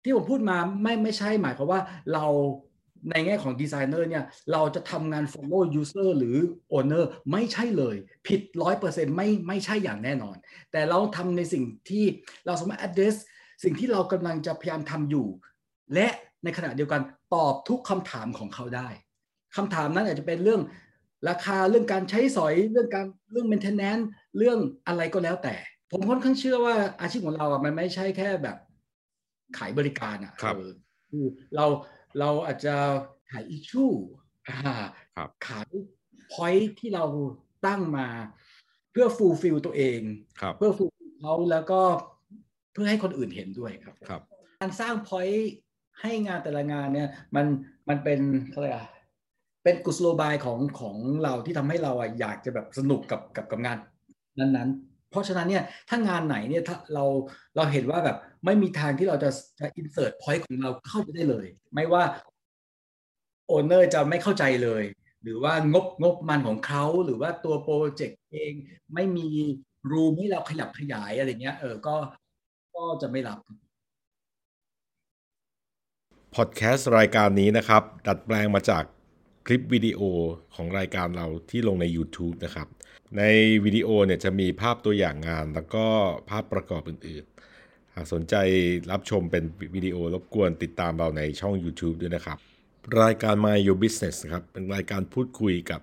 ได้ ที่ผมพูดมาไม่ไม่ใช่หมายความว่าเราในแง่ของดีไซเนอร์เนี่ยเราจะทำงาน follow user หรือ owner ไม่ใช่เลยผิด หนึ่งร้อยเปอร์เซ็นต์ ไม่ไม่ใช่อย่างแน่นอนแต่เราทำในสิ่งที่เราสามารถ address สิ่งที่เรากำลังจะพยายามทำอยู่และในขณะเดียวกันตอบทุกคำถามของเขาได้คำถามนั้นอาจจะเป็นเรื่องราคาเรื่องการใช้สอยเรื่องการเรื่อง maintenance เรื่องอะไรก็แล้วแต่ผมค่อนข้างเชื่อว่าอาชีพของเราอ่ะมันไม่ใช่แค่แบบขายบริการอ่ะคือเราเราอาจจะขายอิชชูขาย point ที่เราตั้งมาเพื่อ fulfill ตัวเองเพื่อ fulfill เขาแล้วก็เพื่อให้คนอื่นเห็นด้วยครับการสร้าง point ให้งานแต่ละงานเนี่ยมันมันเป็นอะไรอ่ะเป็นกุศโลบายของของเราที่ทำให้เราอ่ะอยากจะแบบสนุกกับกับกับงานนั้นๆเพราะฉะนั้นเนี่ยถ้างานไหนเนี่ยถ้าเราเราเห็นว่าแบบไม่มีทางที่เราจะจะ insert point ของเราเข้าไปได้เลยไม่ว่า owner จะไม่เข้าใจเลยหรือว่างบงบมันของเขาหรือว่าตัวโปรเจกต์เองไม่มี room ให้เราขยับขยายอะไรเงี้ยเออก็ก็จะไม่รับพอดแคสต์รายการนี้นะครับดัดแปลงมาจากคลิปวิดีโอของรายการเราที่ลงใน YouTube นะครับในวิดีโอเนี่ยจะมีภาพตัวอย่างงานแล้วก็ภาพประกอบอื่นๆหากสนใจรับชมเป็นวิดีโอรบกวนติดตามเราในช่อง YouTube ด้วยนะครับรายการ My Your Business ครับเป็นรายการพูดคุยกับ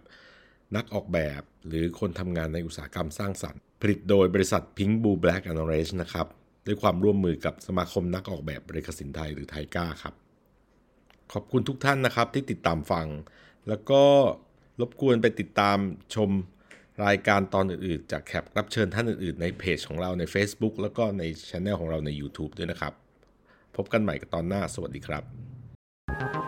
นักออกแบบหรือคนทำงานในอุตสาหกรรมสร้างสรรค์ผลิตโดยบริษัท Pink Blue Black and Orange นะครับด้วยความร่วมมือกับสมาคมนักออกแบบเอกสินไทยหรือ ThaiGA ครับขอบคุณทุกท่านนะครับที่ติดตามฟังแล้วก็รบกวนไปติดตามชมรายการตอนอื่นๆจากแขกรับเชิญท่านอื่นๆในเพจของเราใน Facebook แล้วก็ใน Channel ของเราใน YouTube ด้วยนะครับพบกันใหม่กับตอนหน้าสวัสดีครับ